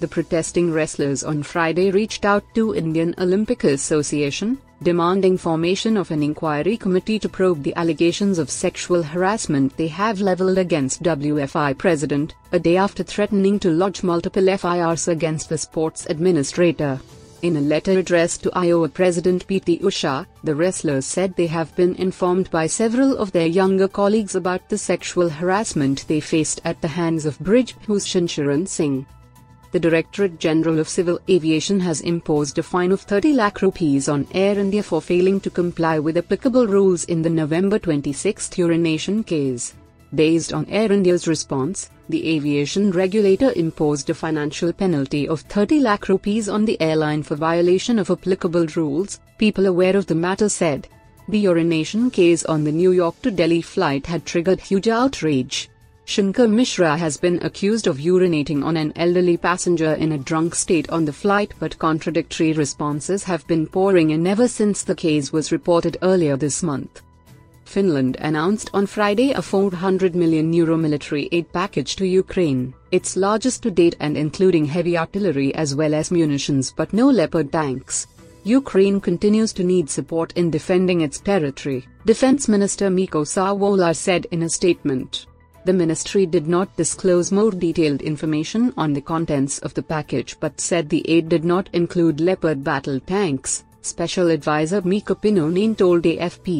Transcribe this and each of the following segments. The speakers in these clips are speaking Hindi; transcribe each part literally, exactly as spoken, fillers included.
The protesting wrestlers on Friday reached out to Indian Olympic Association, demanding formation of an inquiry committee to probe the allegations of sexual harassment they have leveled against W F I president, a day after threatening to lodge multiple F I Rs against the sports administrator. In a letter addressed to I O C President P T Usha, the wrestlers said they have been informed by several of their younger colleagues about the sexual harassment they faced at the hands of Brij Bhushan Sharan Singh. The Directorate General of Civil Aviation has imposed a fine of thirty lakh rupees on Air India for failing to comply with applicable rules in the November twenty-sixth urination case. Based on Air India's response, the aviation regulator imposed a financial penalty of thirty lakh rupees on the airline for violation of applicable rules, people aware of the matter said. The urination case on the New York to Delhi flight had triggered huge outrage. Shinkar Mishra has been accused of urinating on an elderly passenger in a drunk state on the flight, but contradictory responses have been pouring in ever since the case was reported earlier this month. Finland announced on Friday a four hundred million euro military aid package to Ukraine, its largest to date and including heavy artillery as well as munitions but no Leopard tanks. Ukraine continues to need support in defending its territory, Defense Minister Miko Saavola said in a statement. The ministry did not disclose more detailed information on the contents of the package but said the aid did not include Leopard battle tanks, Special Advisor Mika Pinonin told A F P.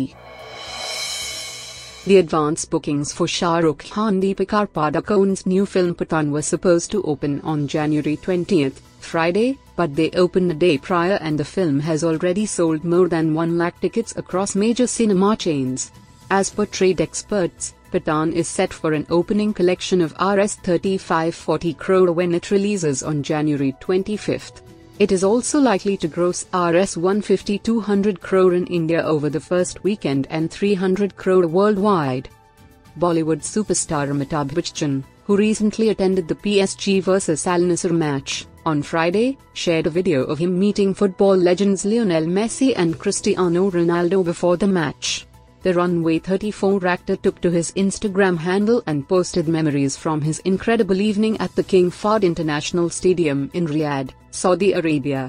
The advance bookings for Shah Rukh Khan Deepika Padukone's new film Pathaan were supposed to open on January twentieth, Friday, but they opened a day prior and the film has already sold more than one lakh tickets across major cinema chains. As per trade experts, Pathaan is set for an opening collection of thirty-five to forty crore when it releases on January twenty-fifth. It is also likely to gross one hundred fifty to two hundred crore in India over the first weekend and three hundred crore worldwide. Bollywood superstar Amitabh Bachchan, who recently attended the P S G versus Al Nassr match, on Friday, shared a video of him meeting football legends Lionel Messi and Cristiano Ronaldo before the match. The Runway thirty-four actor took to his Instagram handle and posted memories from his incredible evening at the King Fahd International Stadium in Riyadh, Saudi Arabia.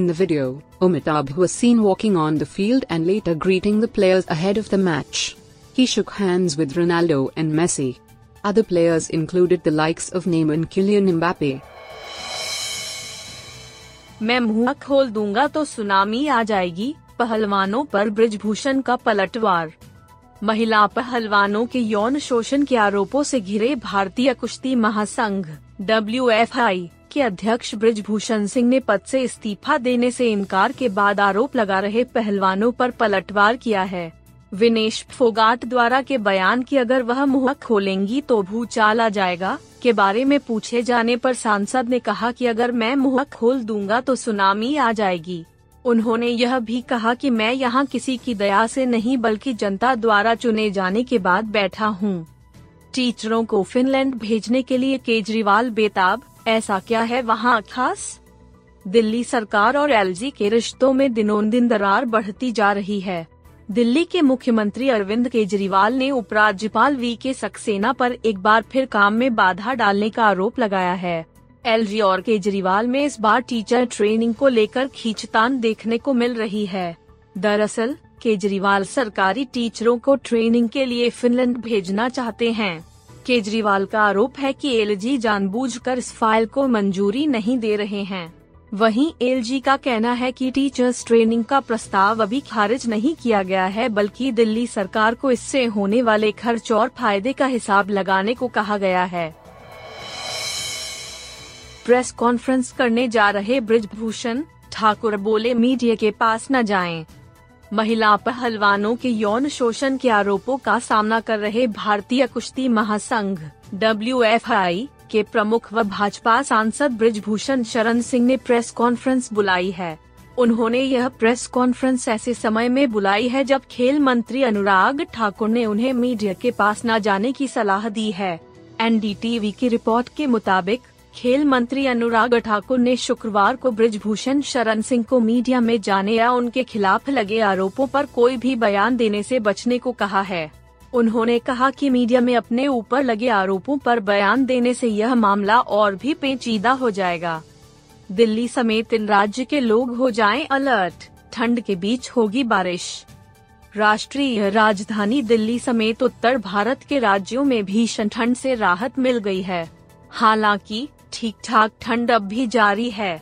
In the video, Amitabh was seen walking on the field and later greeting the players ahead of the match. He shook hands with Ronaldo and Messi. Other players included the likes of Neymar and Kylian Mbappe. मैं मुँह खोल दूंगा तो सुनामी आ जाएगी, पहलवानों पर बृजभूषण का पलटवार। महिला पहलवानों के यौन शोषण के आरोपों से घिरे भारतीय कुश्ती महासंघ डब्ल्यूएफआई के अध्यक्ष बृजभूषण सिंह ने पद से इस्तीफा देने से इनकार के बाद आरोप लगा रहे पहलवानों पर पलटवार किया है। विनेश फोगाट द्वारा के बयान की अगर वह मुँह खोलेंगी तो भूचाल आ जाएगा के बारे में पूछे जाने पर सांसद ने कहा कि अगर मैं मुँह खोल दूंगा तो सुनामी आ जाएगी। उन्होंने यह भी कहा कि मैं यहाँ किसी की दया से नहीं बल्कि जनता द्वारा चुने जाने के बाद बैठा हूँ। टीचरों को फिनलैंड भेजने के लिए केजरीवाल बेताब, ऐसा क्या है वहाँ खास? दिल्ली सरकार और एलजी के रिश्तों में दिनोंदिन दरार बढ़ती जा रही है। दिल्ली के मुख्यमंत्री अरविंद केजरीवाल ने उपराज्यपाल वी के सक्सेना पर एक बार फिर काम में बाधा डालने का आरोप लगाया है। एलजी और केजरीवाल में इस बार टीचर ट्रेनिंग को लेकर खींचतान देखने को मिल रही है। दरअसल केजरीवाल सरकारी टीचरों को ट्रेनिंग के लिए फिनलैंड भेजना चाहते हैं। केजरीवाल का आरोप है कि एलजी जानबूझकर इस फाइल को मंजूरी नहीं दे रहे हैं। वहीं एलजी का कहना है कि टीचर्स ट्रेनिंग का प्रस्ताव अभी खारिज नहीं किया गया है, बल्कि दिल्ली सरकार को इससे होने वाले खर्च और फायदे का हिसाब लगाने को कहा गया है। प्रेस कॉन्फ्रेंस करने जा रहे बृजभूषण ठाकुर बोले मीडिया के पास न जाएं। महिला पहलवानों के यौन शोषण के आरोपों का सामना कर रहे भारतीय कुश्ती महासंघ डब्ल्यूएफआई के प्रमुख व भाजपा सांसद बृजभूषण शरण सिंह ने प्रेस कॉन्फ्रेंस बुलाई है। उन्होंने यह प्रेस कॉन्फ्रेंस ऐसे समय में बुलाई है जब खेल मंत्री अनुराग ठाकुर ने उन्हें मीडिया के पास न जाने की सलाह दी है। एनडीटीवी की रिपोर्ट के मुताबिक खेल मंत्री अनुराग ठाकुर ने शुक्रवार को बृजभूषण शरण सिंह को मीडिया में जाने या उनके खिलाफ लगे आरोपों पर कोई भी बयान देने से बचने को कहा है। उन्होंने कहा कि मीडिया में अपने ऊपर लगे आरोपों पर बयान देने से यह मामला और भी पेचीदा हो जाएगा। दिल्ली समेत इन राज्य के लोग हो जाएं अलर्ट, ठंड के बीच होगी बारिश। राष्ट्रीय राजधानी दिल्ली समेत उत्तर भारत के राज्यों में भीषण ठंड से राहत मिल गई है। हालांकि ठीक ठाक ठंड अब भी जारी है।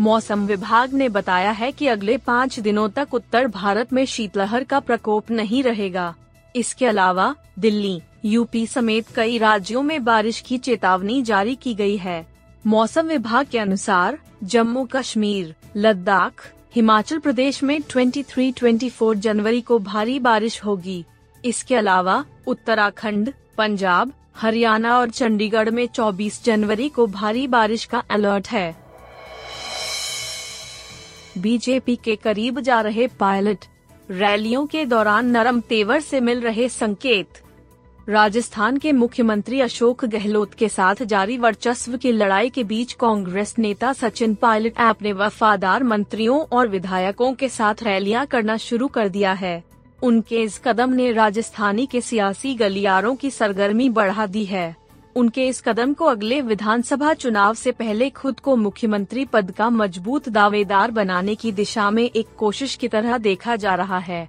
मौसम विभाग ने बताया है कि अगले पाँच दिनों तक उत्तर भारत में शीतलहर का प्रकोप नहीं रहेगा। इसके अलावा दिल्ली, यूपी समेत कई राज्यों में बारिश की चेतावनी जारी की गई है। मौसम विभाग के अनुसार जम्मू कश्मीर, लद्दाख, हिमाचल प्रदेश में तेईस चौबीस जनवरी को भारी बारिश होगी। इसके अलावा उत्तराखंड, पंजाब, हरियाणा और चंडीगढ़ में चौबीस जनवरी को भारी बारिश का अलर्ट है। बीजेपी के करीब जा रहे पायलट, रैलियों के दौरान नरम तेवर से मिल रहे संकेत। राजस्थान के मुख्यमंत्री अशोक गहलोत के साथ जारी वर्चस्व की लड़ाई के बीच कांग्रेस नेता सचिन पायलट अपने वफादार मंत्रियों और विधायकों के साथ रैलियां करना शुरू कर दिया है। उनके इस कदम ने राजस्थानी के सियासी गलियारों की सरगर्मी बढ़ा दी है। उनके इस कदम को अगले विधानसभा चुनाव से पहले खुद को मुख्यमंत्री पद का मजबूत दावेदार बनाने की दिशा में एक कोशिश की तरह देखा जा रहा है।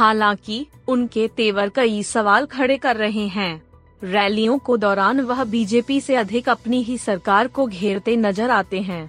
हालांकि उनके तेवर कई सवाल खड़े कर रहे हैं। रैलियों को दौरान वह बीजेपी से अधिक अपनी ही सरकार को घेरते नजर आते हैं।